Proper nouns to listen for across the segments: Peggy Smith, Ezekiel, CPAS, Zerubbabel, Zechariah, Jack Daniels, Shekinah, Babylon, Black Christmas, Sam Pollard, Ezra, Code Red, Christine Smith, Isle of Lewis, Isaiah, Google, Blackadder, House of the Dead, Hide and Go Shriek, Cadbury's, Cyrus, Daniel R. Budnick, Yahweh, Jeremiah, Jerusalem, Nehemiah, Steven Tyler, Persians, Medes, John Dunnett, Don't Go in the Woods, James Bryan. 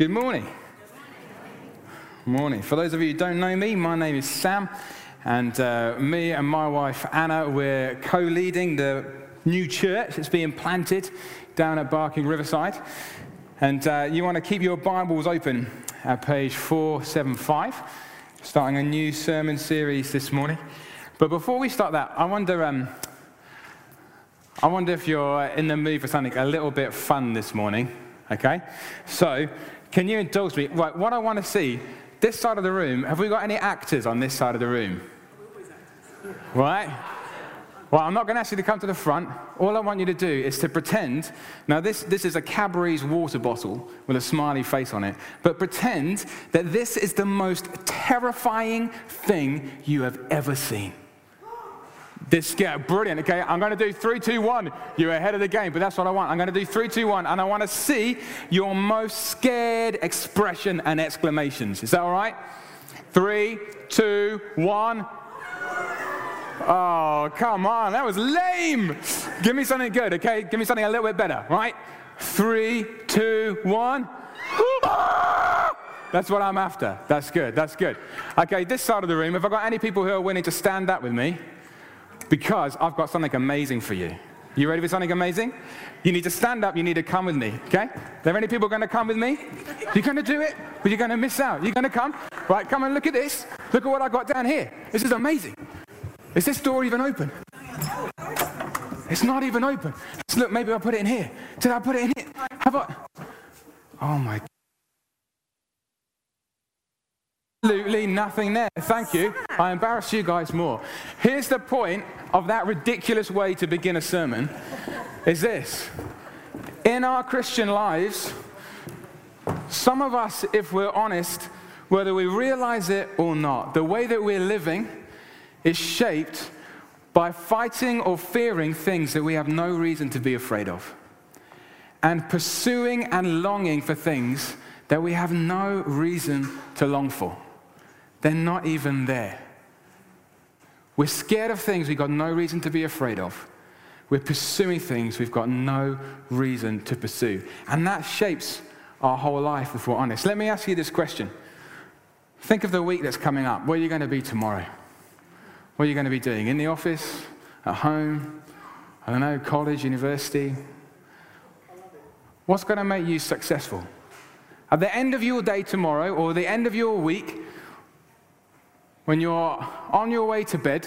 Good morning. Morning. For those of you who don't know me, my name is Sam, and me and my wife Anna, we're co-leading the new church that's being planted down at Barking Riverside. And you want to keep your Bibles open at page 475, starting a new sermon series this morning. But before we start that, I wonder if you're in the mood for something a little bit fun this morning, okay? So, can you indulge me? Right, what I want to see, this side of the room, have we got any actors on this side of the room? Right? Well, I'm not going to ask you to come to the front. All I want you to do is to pretend, now this is a Cadbury's water bottle with a smiley face on it, but pretend that this is the most terrifying thing you have ever seen. This scare, brilliant, okay? I'm going to do 3, 2, 1. You're ahead of the game, but that's what I want. I'm going to do 3, 2, 1, and I want to see your most scared expression and exclamations. Is that all right? 3, 2, 1. Oh, come on, that was lame. Give me something good, okay? Give me something a little bit better, right? 3, 2, 1. That's what I'm after. That's good, that's good. Okay, this side of the room, have I got any people who are willing to stand up with me? Because I've got something amazing for you. You ready for something amazing? You need to stand up, you need to come with me, okay? Are there any people going to come with me? You're going to do it, but you're going to miss out. You're going to come? Right, come and look at this. Look at what I've got down here. This is amazing. Is this door even open? It's not even open. Let's look, maybe I'll put it in here. Did I put it in here? Have I? Oh my God. Absolutely nothing there. Thank you. I embarrassed you guys more. Here's the point of that ridiculous way to begin a sermon, is this. In our Christian lives, some of us, if we're honest, whether we realize it or not, the way that we're living is shaped by fighting or fearing things that we have no reason to be afraid of, and pursuing and longing for things that we have no reason to long for. They're not even there. We're scared of things we've got no reason to be afraid of. We're pursuing things we've got no reason to pursue. And that shapes our whole life, if we're honest. Let me ask you this question. Think of the week that's coming up. Where are you going to be tomorrow? What are you going to be doing? In the office? At home? I don't know, college, university? What's going to make you successful? At the end of your day tomorrow, or the end of your week, when you're on your way to bed,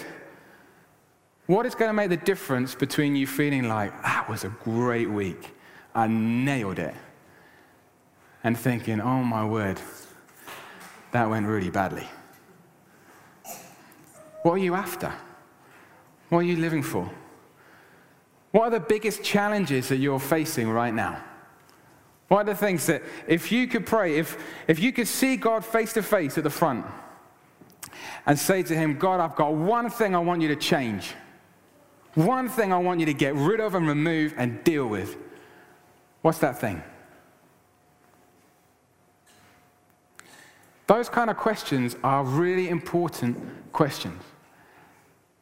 what is going to make the difference between you feeling like, that was a great week, I nailed it, and thinking, oh my word, that went really badly? What are you after? What are you living for? What are the biggest challenges that you're facing right now? What are the things that, if you could pray, if you could see God face to face at the front and say to him, God, I've got one thing I want you to change. One thing I want you to get rid of and remove and deal with. What's that thing? Those kind of questions are really important questions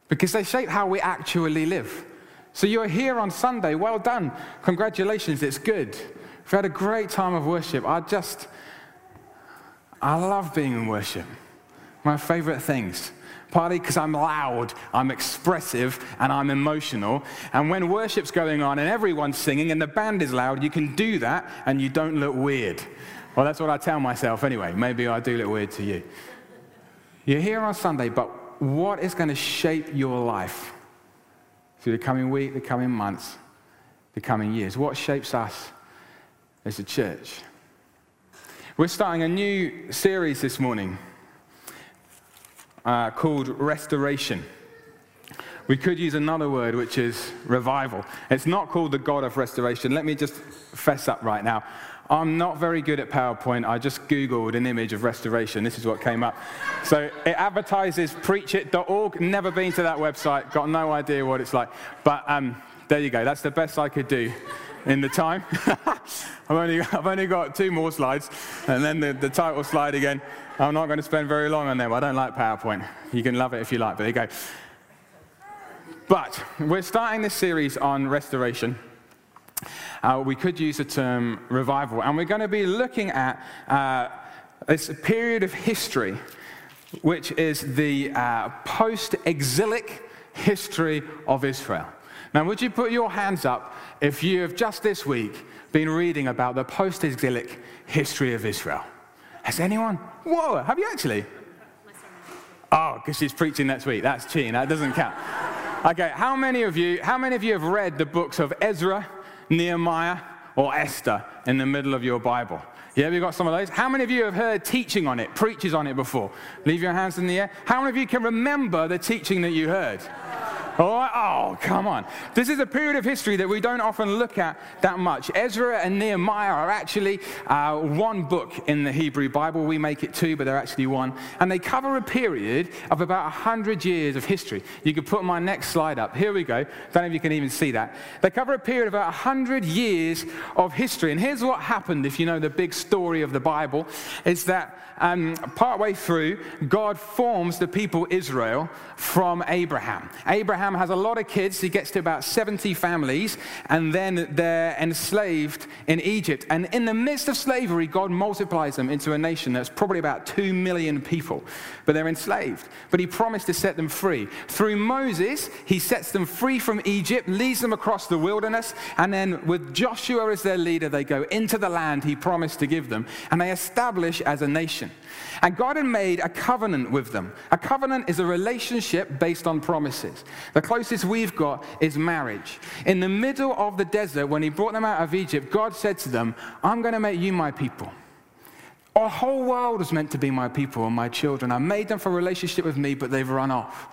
because they shape how we actually live. So you're here on Sunday. Well done. Congratulations. It's good. We've had a great time of worship. I love being in worship. My favorite things. Partly because I'm loud, I'm expressive, and I'm emotional. And when worship's going on and everyone's singing and the band is loud, you can do that and you don't look weird. Well, that's what I tell myself anyway. Maybe I do look weird to you. You're here on Sunday, but what is going to shape your life through the coming week, the coming months, the coming years? What shapes us as a church? We're starting a new series this morning called Restoration. We could use another word, which is revival. It's not called the God of Restoration. Let me just fess up right now. I'm not very good at PowerPoint. I just Googled an image of restoration. This is what came up. So it advertises preachit.org. Never been to that website. Got no idea what it's like. But there you go. That's the best I could do in the time. I've only got 2 more slides, and then the title slide again. I'm not going to spend very long on them. I don't like PowerPoint. You can love it if you like, but there you go. But we're starting this series on restoration, We could use the term revival. And we're going to be looking at this period of history, which is the post-exilic history of Israel. Now, would you put your hands up if you have just this week been reading about the post-exilic history of Israel? Has anyone? Whoa, have you actually? Oh, because she's preaching next week. That's cheating. That doesn't count. Okay, how many of you have read the books of Ezra, Nehemiah, or Esther in the middle of your Bible? Yeah, we've got some of those. How many of you have heard teaching on it, preachers on it before? Leave your hands in the air. How many of you can remember the teaching that you heard? Oh, come on. This is a period of history that we don't often look at that much. Ezra and Nehemiah are actually one book in the Hebrew Bible. We make it two, but they're actually one. And they cover a period of about 100 years of history. You could put my next slide up. Here we go. Don't know if you can even see that. They cover a period of about 100 years of history. And here's what happened, if you know the big story of the Bible, is that partway through, God forms the people Israel from Abraham. Abraham has a lot of kids. He gets to about 70 families, and then they're enslaved in Egypt. And in the midst of slavery, God multiplies them into a nation that's probably about 2 million people. But they're enslaved. But he promised to set them free. Through Moses, he sets them free from Egypt, leads them across the wilderness, and then with Joshua as their leader, they go into the land he promised to give them, and they establish as a nation. And God had made a covenant with them. A covenant is a relationship based on promises. The closest we've got is marriage. In the middle of the desert, when he brought them out of Egypt, God said to them, I'm going to make you my people. Our whole world is meant to be my people and my children. I made them for a relationship with me, but they've run off.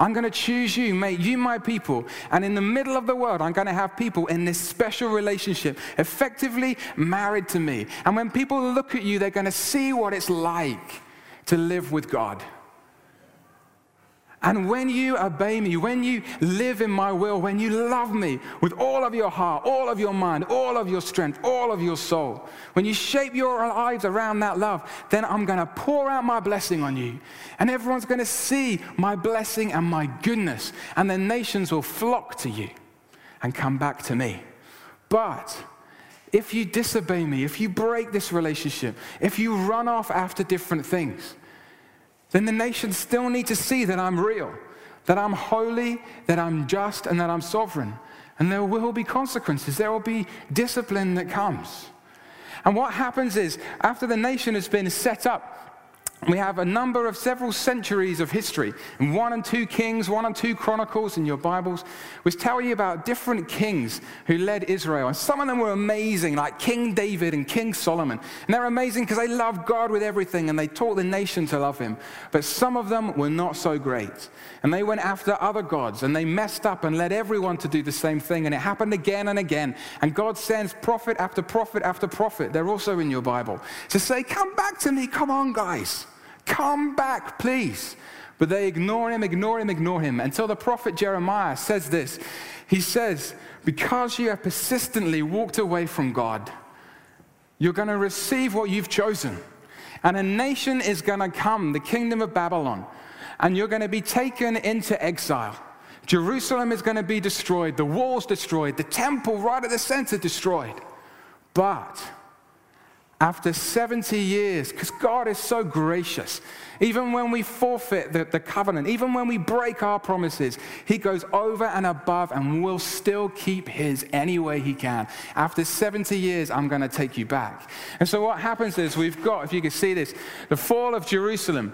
I'm going to choose you, make you my people. And in the middle of the world, I'm going to have people in this special relationship, effectively married to me. And when people look at you, they're going to see what it's like to live with God. And when you obey me, when you live in my will, when you love me with all of your heart, all of your mind, all of your strength, all of your soul, when you shape your lives around that love, then I'm going to pour out my blessing on you. And everyone's going to see my blessing and my goodness. And the nations will flock to you and come back to me. But if you disobey me, if you break this relationship, if you run off after different things, then the nations still need to see that I'm real, that I'm holy, that I'm just, and that I'm sovereign. And there will be consequences. There will be discipline that comes. And what happens is, after the nation has been set up, we have a number of several centuries of history. And 1 and 2 Kings, 1 and 2 Chronicles in your Bibles, which tell you about different kings who led Israel. And some of them were amazing, like King David and King Solomon. And they're amazing because they loved God with everything and they taught the nation to love him. But some of them were not so great. And they went after other gods and they messed up and led everyone to do the same thing. And it happened again and again. And God sends prophet after prophet after prophet. They're also in your Bible. To say, come back to me, come on guys. Come back, please. But they ignore him, until the prophet Jeremiah says this. He says, because you have persistently walked away from God, you're going to receive what you've chosen. And a nation is going to come, the kingdom of Babylon, and you're going to be taken into exile. Jerusalem is going to be destroyed, the walls destroyed, the temple right at the center destroyed. But after 70 years, because God is so gracious, even when we forfeit the covenant, even when we break our promises, he goes over and above and will still keep his any way he can. After 70 years, I'm going to take you back. And so what happens is we've got, if you can see this, the fall of Jerusalem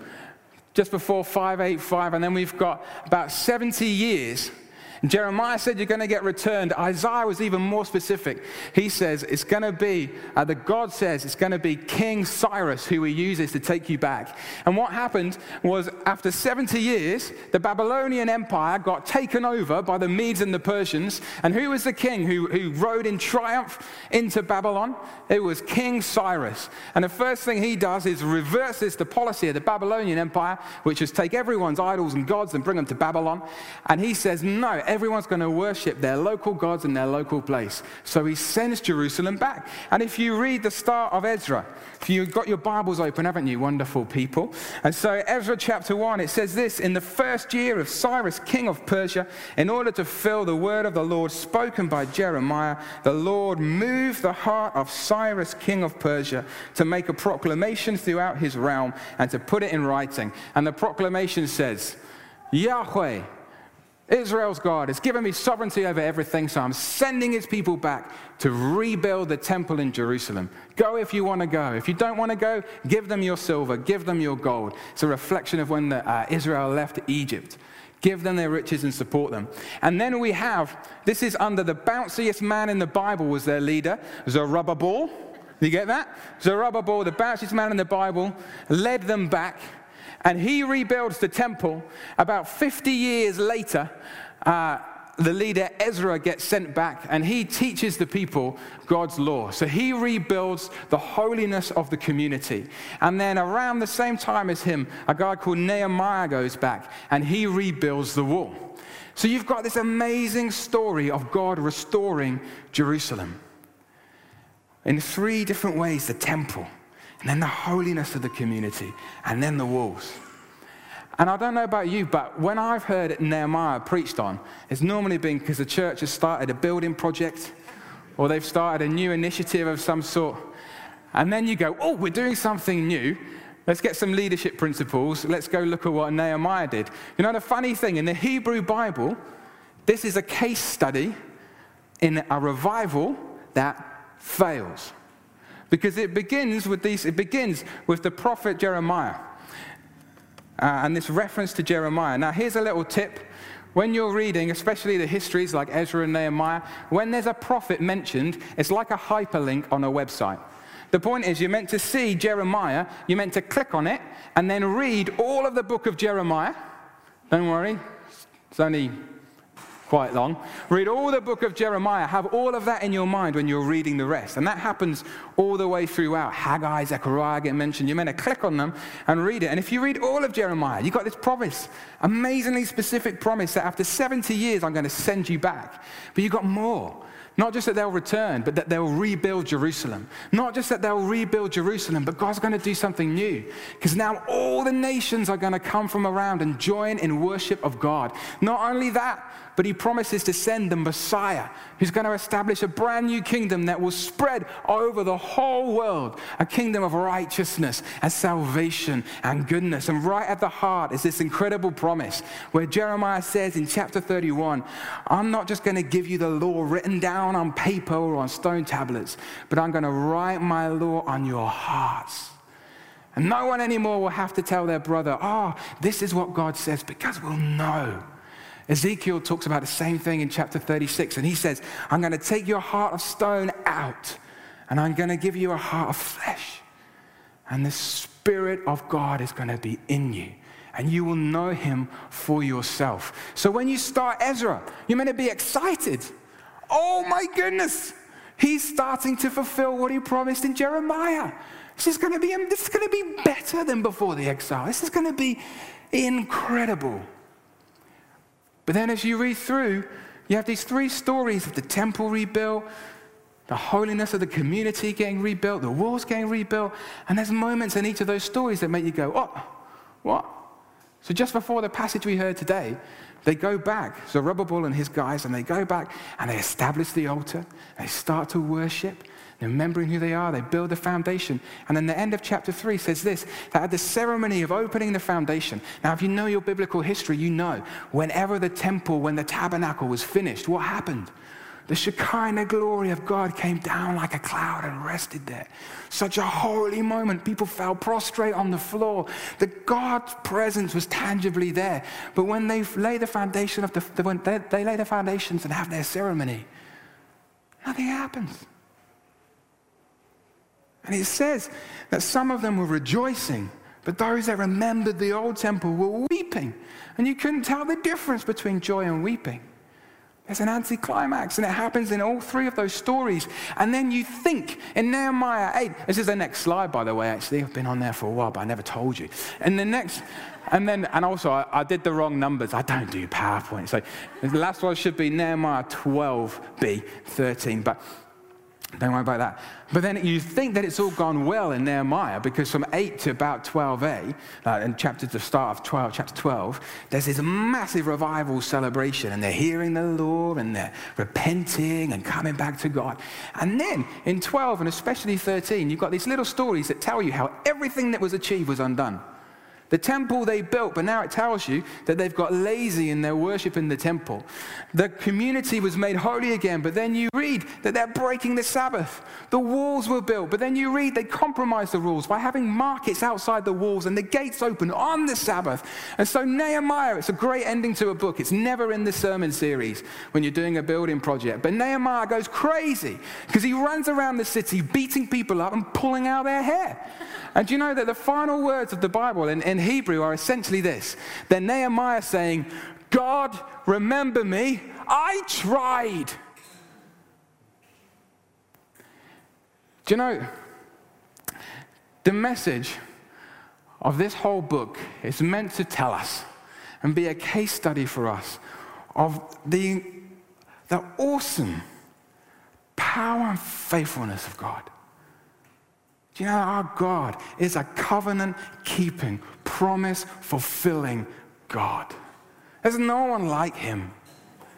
just before 585, and then we've got about 70 years. Jeremiah said you're going to get returned. Isaiah was even more specific. He says it's going to be, God says it's going to be King Cyrus who he uses to take you back. And what happened was after 70 years, the Babylonian Empire got taken over by the Medes and the Persians. And who was the king who rode in triumph into Babylon? It was King Cyrus. And the first thing he does is reverses the policy of the Babylonian Empire, which is take everyone's idols and gods and bring them to Babylon. And he says, no, everyone's going to worship their local gods in their local place. So he sends Jerusalem back. And if you read the start of Ezra, if you've got your Bibles open, haven't you, wonderful people? And so Ezra chapter 1, it says this, in the first year of Cyrus, king of Persia, in order to fulfill the word of the Lord spoken by Jeremiah, the Lord moved the heart of Cyrus, king of Persia, to make a proclamation throughout his realm and to put it in writing. And the proclamation says, Yahweh, Israel's God, has given me sovereignty over everything, so I'm sending his people back to rebuild the temple in Jerusalem. Go if you want to go. If you don't want to go, give them your silver, give them your gold. It's a reflection of when Israel left Egypt. Give them their riches and support them. And then we have, this is under the bounciest man in the Bible was their leader, Zerubbabel. You get that? Zerubbabel, the bounciest man in the Bible, led them back. And he rebuilds the temple. About 50 years later, the leader Ezra gets sent back, and he teaches the people God's law. So he rebuilds the holiness of the community. And then around the same time as him, a guy called Nehemiah goes back, and he rebuilds the wall. So you've got this amazing story of God restoring Jerusalem in three different ways: the temple, and then the holiness of the community, and then the walls. And I don't know about you, but when I've heard Nehemiah preached on, it's normally been because the church has started a building project, or they've started a new initiative of some sort. And then you go, oh, we're doing something new. Let's get some leadership principles. Let's go look at what Nehemiah did. You know, the funny thing, in the Hebrew Bible, this is a case study in a revival that fails. Because it begins with the prophet Jeremiah and this reference to Jeremiah. Now, here's a little tip. When you're reading, especially the histories like Ezra and Nehemiah, when there's a prophet mentioned, it's like a hyperlink on a website. The point is, you're meant to see Jeremiah, you're meant to click on it, and then read all of the book of Jeremiah. Don't worry, it's only quite long. Read all the book of Jeremiah. Have all of that in your mind when you're reading the rest. And that happens all the way throughout. Haggai, Zechariah get mentioned. You're meant to click on them and read it. And if you read all of Jeremiah, you've got this promise, amazingly specific promise, that after 70 years, I'm going to send you back. But you've got more. Not just that they'll return, but that they'll rebuild Jerusalem. Not just that they'll rebuild Jerusalem, but God's going to do something new. Because now all the nations are going to come from around and join in worship of God. Not only that, but he promises to send the Messiah, who's going to establish a brand new kingdom that will spread over the whole world. A kingdom of righteousness and salvation and goodness. And right at the heart is this incredible promise where Jeremiah says in chapter 31, I'm not just going to give you the law written down on paper or on stone tablets, but I'm going to write my law on your hearts. And no one anymore will have to tell their brother, oh, this is what God says, because we'll know. Ezekiel talks about the same thing in chapter 36, and he says, I'm going to take your heart of stone out, and I'm going to give you a heart of flesh. And the Spirit of God is going to be in you, and you will know him for yourself. So when you start Ezra, you're meant to be excited. Oh my goodness, he's starting to fulfill what he promised in Jeremiah. This is going to be better than before the exile. This is going to be incredible. But then as you read through, you have these three stories of the temple rebuilt, the holiness of the community getting rebuilt, the walls getting rebuilt, and there's moments in each of those stories that make you go, oh, what? So just before the passage we heard today, they go back, Zerubbabel and his guys, and they go back and they establish the altar. They start to worship, remembering who they are. They build the foundation. And then the end of chapter 3 says this, that at the ceremony of opening the foundation. Now, if you know your biblical history, you know whenever the temple, when the tabernacle was finished, what happened? The Shekinah glory of God came down like a cloud and rested there. Such a holy moment. People fell prostrate on the floor. The God's presence was tangibly there. But when they lay the foundation of when they lay the foundations and have their ceremony, nothing happens. And it says that some of them were rejoicing, but those that remembered the old temple were weeping. And you couldn't tell the difference between joy and weeping. There's an anticlimax, and it happens in all three of those stories. And then you think in Nehemiah 8, this is the next slide, by the way, actually. I've been on there for a while, but I never told you. And the next, and then, and also I did the wrong numbers. I don't do PowerPoint. So the last one should be Nehemiah 12b, 13, but don't worry about that. But then you think that it's all gone well in Nehemiah, because from 8 to about 12a, and chapter to start of 12, chapter 12, there's this massive revival celebration, and they're hearing the law, and they're repenting and coming back to God. And then in 12, and especially 13, you've got these little stories that tell you how everything that was achieved was undone. The temple they built, but now it tells you that they've got lazy in their worship in the temple. The community was made holy again, but then you read that they're breaking the Sabbath. The walls were built, but then you read they compromised the rules by having markets outside the walls and the gates open on the Sabbath. And so Nehemiah, it's a great ending to a book. It's never in the sermon series when you're doing a building project. But Nehemiah goes crazy because he runs around the city beating people up and pulling out their hair. And do you know that the final words of the Bible in Hebrew are essentially this? They're Nehemiah saying, God, remember me, I tried. Do you know, the message of this whole book is meant to tell us and be a case study for us of the awesome power and faithfulness of God. Do you know our God is a covenant-keeping, promise-fulfilling God? There's no one like him.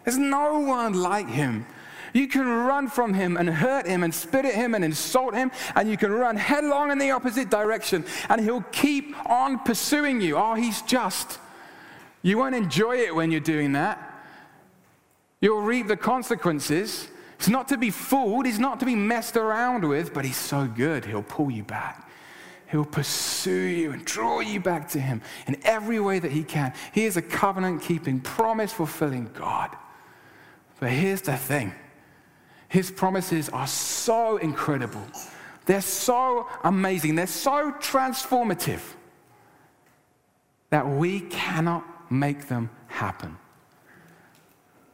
There's no one like him. You can run from him and hurt him and spit at him and insult him, and you can run headlong in the opposite direction, and he'll keep on pursuing you. Oh, he's just. You won't enjoy it when you're doing that. You'll reap the consequences. He's not to be fooled. He's not to be messed around with, but he's so good. He'll pull you back. He'll pursue you and draw you back to him in every way that he can. He is a covenant-keeping, promise-fulfilling God. But here's the thing. His promises are so incredible. They're so amazing. They're so transformative that we cannot make them happen.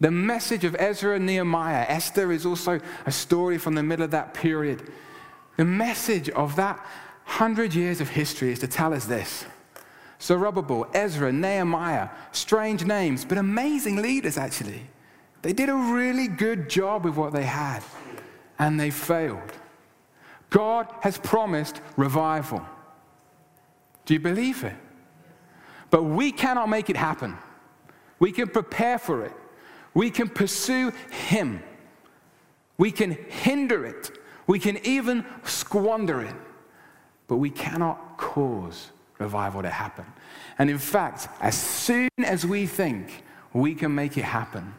The message of Ezra and Nehemiah, Esther is also a story from the middle of that period. The message of that 100 years of history is to tell us this. Zerubbabel, Ezra, Nehemiah, strange names, but amazing leaders actually. They did a really good job with what they had, and they failed. God has promised revival. Do you believe it? But we cannot make it happen. We can prepare for it. We can pursue him. We can hinder it. We can even squander it. But we cannot cause revival to happen. And in fact, as soon as we think we can make it happen,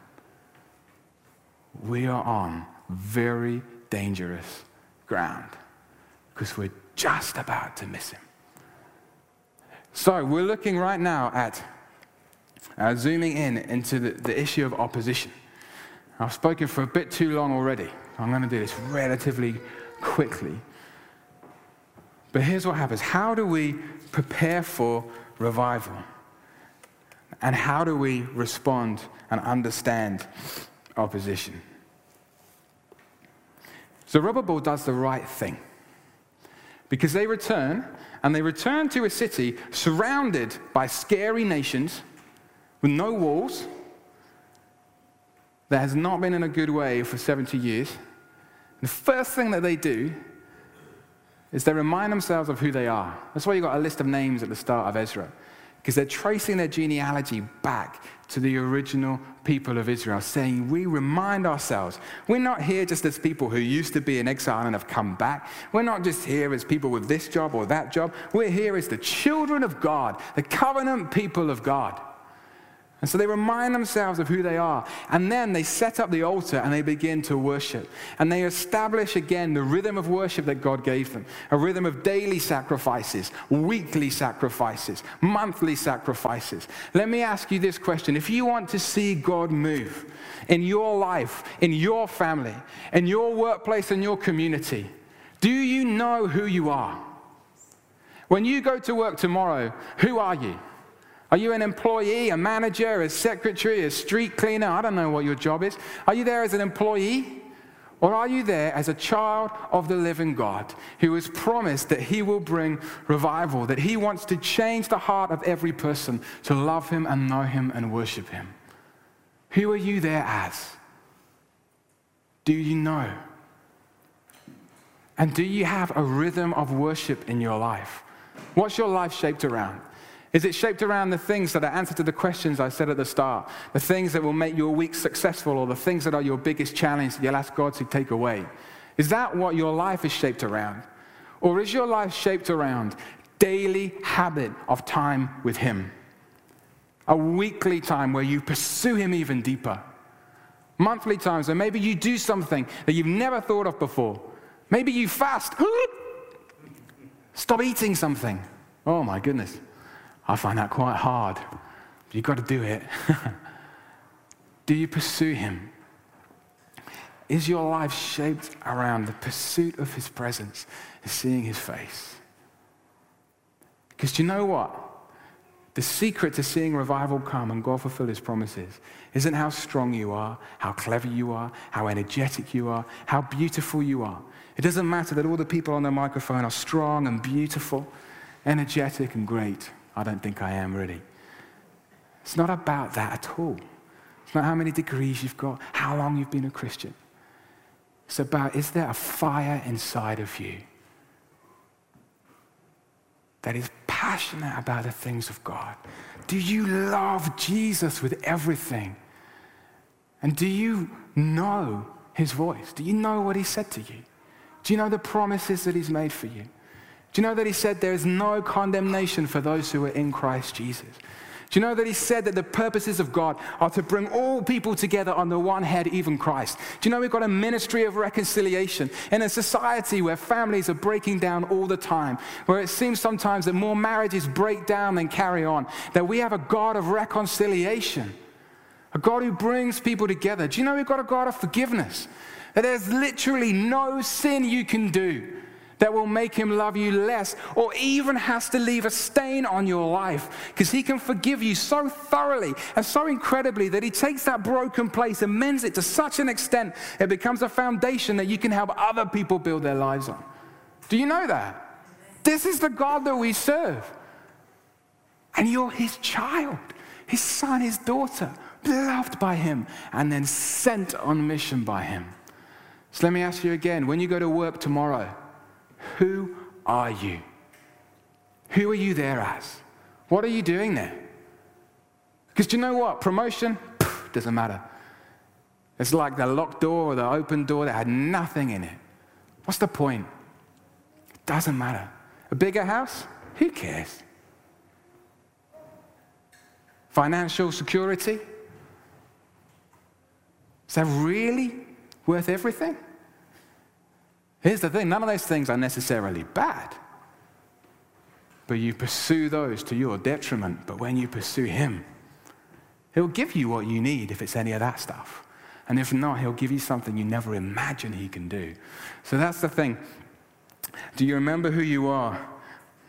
we are on very dangerous ground because we're just about to miss him. So we're looking right now at zooming in into the issue of opposition. I've spoken for a bit too long already. I'm going to do this relatively quickly. But here's what happens. How do we prepare for revival? And how do we respond and understand opposition? Zerubbabel does the right thing, because they return, and they return to a city surrounded by scary nations, with no walls, that has not been in a good way for 70 years. The first thing that they do is they remind themselves of who they are. That's why you got a list of names at the start of Ezra, because they're tracing their genealogy back to the original people of Israel, saying, we remind ourselves, we're not here just as people who used to be in exile and have come back. We're not just here as people with this job or that job. We're here as the children of God, the covenant people of God. And so they remind themselves of who they are. And then they set up the altar and they begin to worship. And they establish again the rhythm of worship that God gave them. A rhythm of daily sacrifices, weekly sacrifices, monthly sacrifices. Let me ask you this question. If you want to see God move in your life, in your family, in your workplace, in your community, do you know who you are? When you go to work tomorrow, who are you? Are you an employee, a manager, a secretary, a street cleaner? I don't know what your job is. Are you there as an employee? Or are you there as a child of the living God who has promised that he will bring revival, that he wants to change the heart of every person to love him and know him and worship him? Who are you there as? Do you know? And do you have a rhythm of worship in your life? What's your life shaped around? Is it shaped around the things that are answered to the questions I said at the start? The things that will make your week successful, or the things that are your biggest challenge that you'll ask God to take away? Is that what your life is shaped around? Or is your life shaped around daily habit of time with him? A weekly time where you pursue him even deeper. Monthly times where maybe you do something that you've never thought of before. Maybe you fast. Stop eating something. Oh my goodness. I find that quite hard. You've got to do it. Do you pursue him? Is your life shaped around the pursuit of his presence and seeing his face? Because do you know what? The secret to seeing revival come and God fulfill his promises isn't how strong you are, how clever you are, how energetic you are, how beautiful you are. It doesn't matter that all the people on the microphone are strong and beautiful, energetic and great. I don't think I am, really. It's not about that at all. It's not how many degrees you've got, how long you've been a Christian. It's about, is there a fire inside of you that is passionate about the things of God? Do you love Jesus with everything? And do you know his voice? Do you know what he said to you? Do you know the promises that he's made for you? Do you know that he said there is no condemnation for those who are in Christ Jesus? Do you know that he said that the purposes of God are to bring all people together under one head, even Christ? Do you know we've got a ministry of reconciliation in a society where families are breaking down all the time, where it seems sometimes that more marriages break down than carry on, that we have a God of reconciliation, a God who brings people together. Do you know we've got a God of forgiveness, that there's literally no sin you can do that will make him love you less or even has to leave a stain on your life, because he can forgive you so thoroughly and so incredibly that he takes that broken place and mends it to such an extent it becomes a foundation that you can help other people build their lives on. Do you know that? This is the God that we serve. And you're his child, his son, his daughter, loved by him and then sent on mission by him. So let me ask you again, when you go to work tomorrow, who are you? Who are you there as? What are you doing there? Because do you know what? Promotion, doesn't matter. It's like the locked door or the open door that had nothing in it. What's the point? It doesn't matter. A bigger house? Who cares? Financial security? Is that really worth everything? Here's the thing, none of those things are necessarily bad, but you pursue those to your detriment. But when you pursue him, he'll give you what you need if it's any of that stuff. And if not, he'll give you something you never imagined he can do. So that's the thing. Do you remember who you are?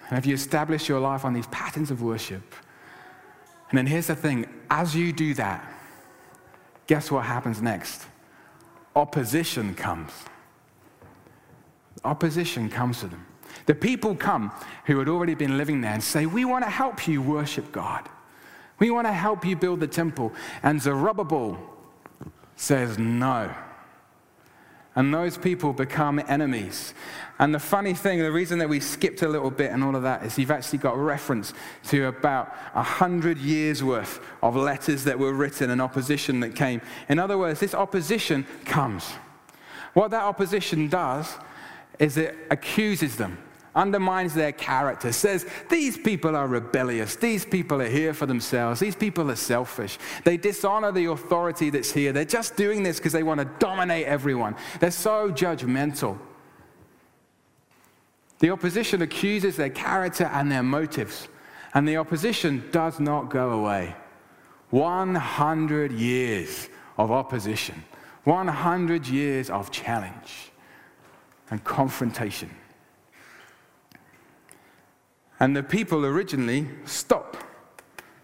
And have you established your life on these patterns of worship? And then here's the thing, as you do that, guess what happens next? Opposition comes. Opposition comes to them. The people come who had already been living there and say, we want to help you worship God. We want to help you build the temple. And Zerubbabel says no. And those people become enemies. And the funny thing, the reason that we skipped a little bit and all of that is you've actually got a reference to about 100 years worth of letters that were written and opposition that came. In other words, this opposition comes. What that opposition does is it accuses them, undermines their character, says, these people are rebellious, these people are here for themselves, these people are selfish, they dishonor the authority that's here, they're just doing this because they want to dominate everyone, they're so judgmental. The opposition accuses their character and their motives, and the opposition does not go away. 100 years of opposition, 100 years of challenge and confrontation. And the people originally stop.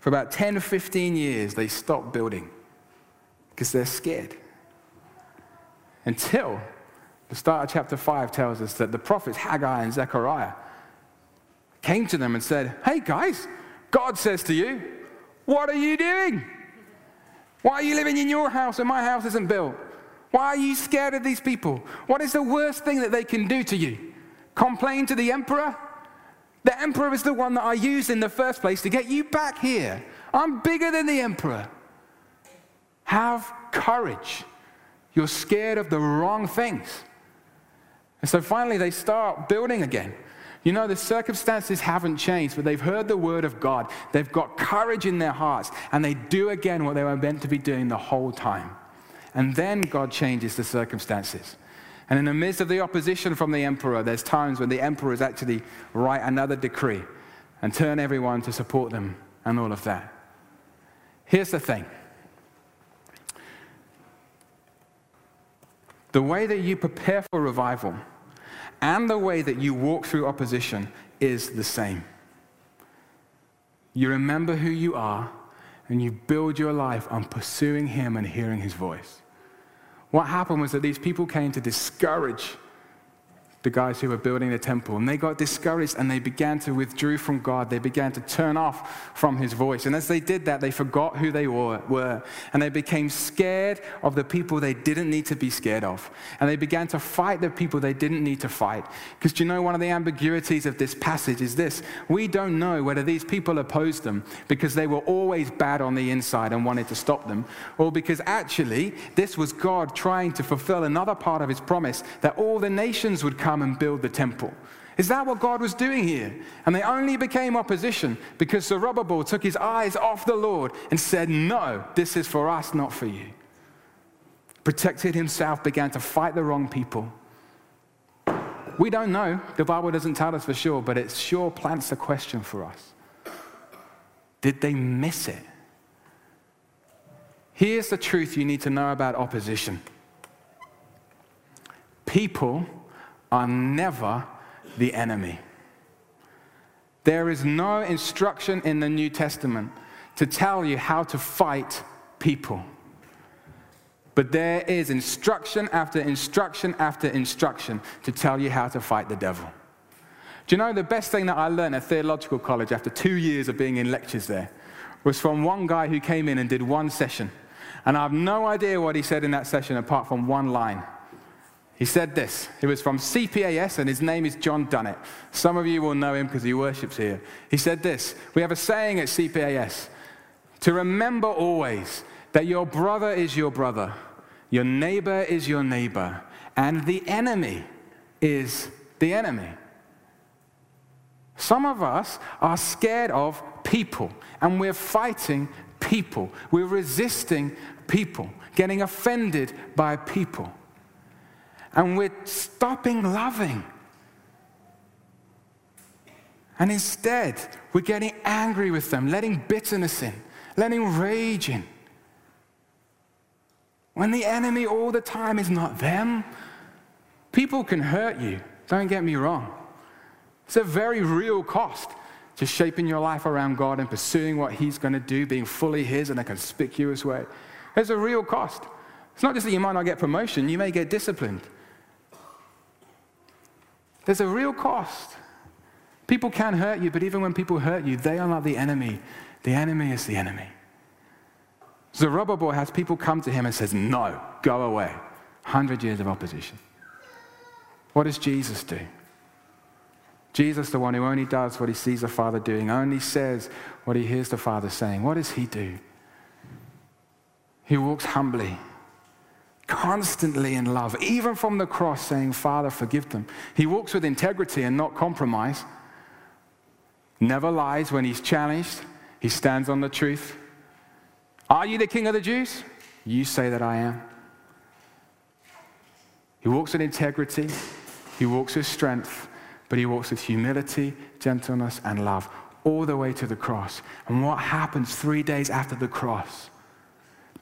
For about 10 or 15 years, they stopped building because they're scared. Until the start of chapter 5 tells us that the prophets Haggai and Zechariah came to them and said, "Hey guys, God says to you, what are you doing? Why are you living in your house and my house isn't built? Why are you scared of these people? What is the worst thing that they can do to you? Complain to the emperor? The emperor is the one that I used in the first place to get you back here. I'm bigger than the emperor. Have courage. You're scared of the wrong things." And so finally they start building again. You know, the circumstances haven't changed, but they've heard the word of God. They've got courage in their hearts, and they do again what they were meant to be doing the whole time. And then God changes the circumstances. And in the midst of the opposition from the emperor, there's times when the emperors actually write another decree and turn everyone to support them and all of that. Here's the thing. The way that you prepare for revival and the way that you walk through opposition is the same. You remember who you are and you build your life on pursuing him and hearing his voice. What happened was that these people came to discourage the guys who were building the temple, and they got discouraged and they began to withdraw from God. They began to turn off from his voice, and as they did that, they forgot who they were, and they became scared of the people they didn't need to be scared of, and they began to fight the people they didn't need to fight. Because do you know, one of the ambiguities of this passage is this: we don't know whether these people opposed them because they were always bad on the inside and wanted to stop them, or because actually this was God trying to fulfill another part of his promise that all the nations would come and build the temple. Is that what God was doing here? And they only became opposition because Zerubbabel took his eyes off the Lord and said, "No, this is for us, not for you." Protected himself, began to fight the wrong people. We don't know. The Bible doesn't tell us for sure, but it sure plants a question for us. Did they miss it? Here's the truth you need to know about opposition. People are never the enemy. There is no instruction in the New Testament to tell you how to fight people. But there is instruction after instruction after instruction to tell you how to fight the devil. Do you know the best thing that I learned at theological college after 2 years of being in lectures there was from one guy who came in and did one session. And I have no idea what he said in that session apart from one line. He said this. He was from CPAS, and his name is John Dunnett. Some of you will know him because he worships here. He said this: "We have a saying at CPAS, to remember always that your brother is your brother, your neighbor, and the enemy is the enemy." Some of us are scared of people, and we're fighting people. We're resisting people, getting offended by people. And we're stopping loving. And instead, we're getting angry with them, letting bitterness in, letting rage in. When the enemy all the time is not them. People can hurt you, don't get me wrong. It's a very real cost to shaping your life around God and pursuing what he's going to do, being fully his in a conspicuous way. There's a real cost. It's not just that you might not get promotion, you may get disciplined. There's a real cost. People can hurt you, but even when people hurt you, they are not the enemy. The enemy is the enemy. Zerubbabel has people come to him and says, "No, go away." 100 years of opposition. What does Jesus do? Jesus, the one who only does what he sees the Father doing, only says what he hears the Father saying. What does he do? He walks humbly, constantly in love, even from the cross, saying, "Father, forgive them." He walks with integrity and not compromise. Never lies when he's challenged. He stands on the truth. "Are you the King of the Jews?" "You say that I am." He walks with integrity. He walks with strength. But he walks with humility, gentleness, and love all the way to the cross. And what happens 3 days after the cross?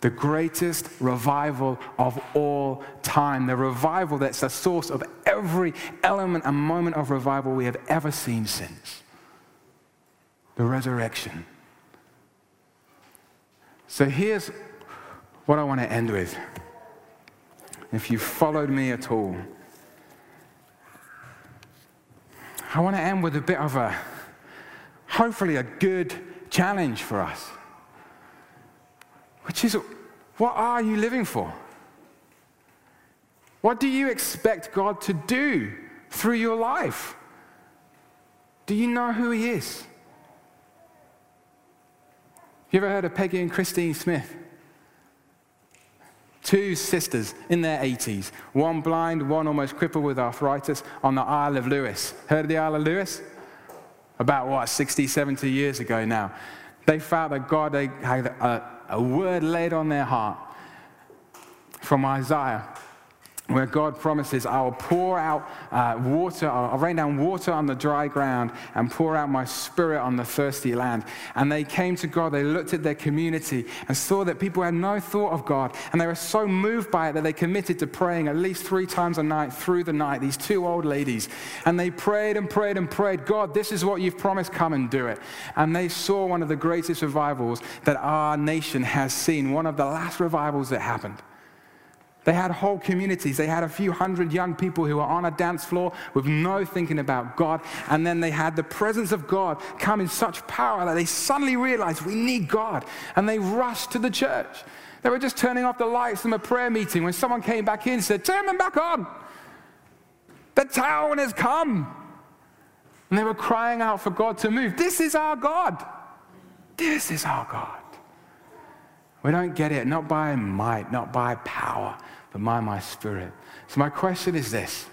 The greatest revival of all time. The revival that's the source of every element and moment of revival we have ever seen since. The resurrection. So here's what I want to end with. If you followed me at all, I want to end with a bit of a, hopefully a good challenge for us, which is, what are you living for? What do you expect God to do through your life? Do you know who He is? You ever heard of Peggy and Christine Smith? Two sisters in their 80s, one blind, one almost crippled with arthritis on the Isle of Lewis. Heard of the Isle of Lewis? About, 60, 70 years ago now. They felt that God had a word laid on their heart from Isaiah, where God promises, I will pour out water, I'll rain down water on the dry ground and pour out my spirit on the thirsty land. And they came to God, they looked at their community and saw that people had no thought of God. And they were so moved by it that they committed to praying at least 3 times a night through the night, these 2 old ladies. And they prayed and prayed and prayed, God, this is what you've promised, come and do it. And they saw one of the greatest revivals that our nation has seen, one of the last revivals that happened. They had whole communities. They had a few hundred young people who were on a dance floor with no thinking about God. And then they had the presence of God come in such power that they suddenly realized we need God. And they rushed to the church. They were just turning off the lights from a prayer meeting when someone came back in and said, turn them back on. The town has come. And they were crying out for God to move. This is our God. This is our God. We don't get it, not by might, not by power, but by my spirit. So my question is this.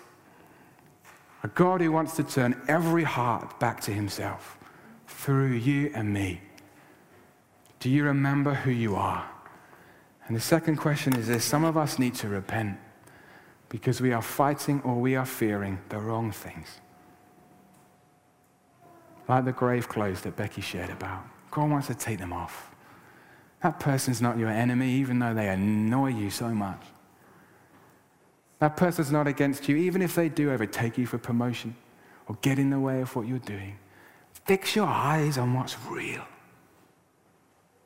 A God who wants to turn every heart back to himself through you and me. Do you remember who you are? And the second question is this. Some of us need to repent because we are fighting or we are fearing the wrong things. Like the grave clothes that Becky shared about. God wants to take them off. That person's not your enemy, even though they annoy you so much. That person's not against you, even if they do overtake you for promotion or get in the way of what you're doing. Fix your eyes on what's real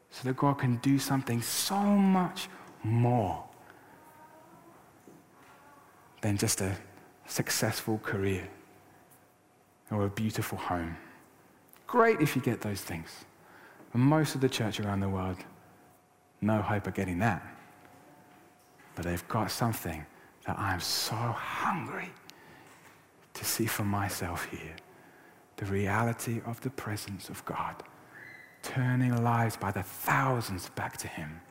so that God can do something so much more than just a successful career or a beautiful home. Great if you get those things. And most of the church around the world, no hope of getting that. But they've got something that I am so hungry to see for myself here. The reality of the presence of God, turning lives by the thousands back to Him.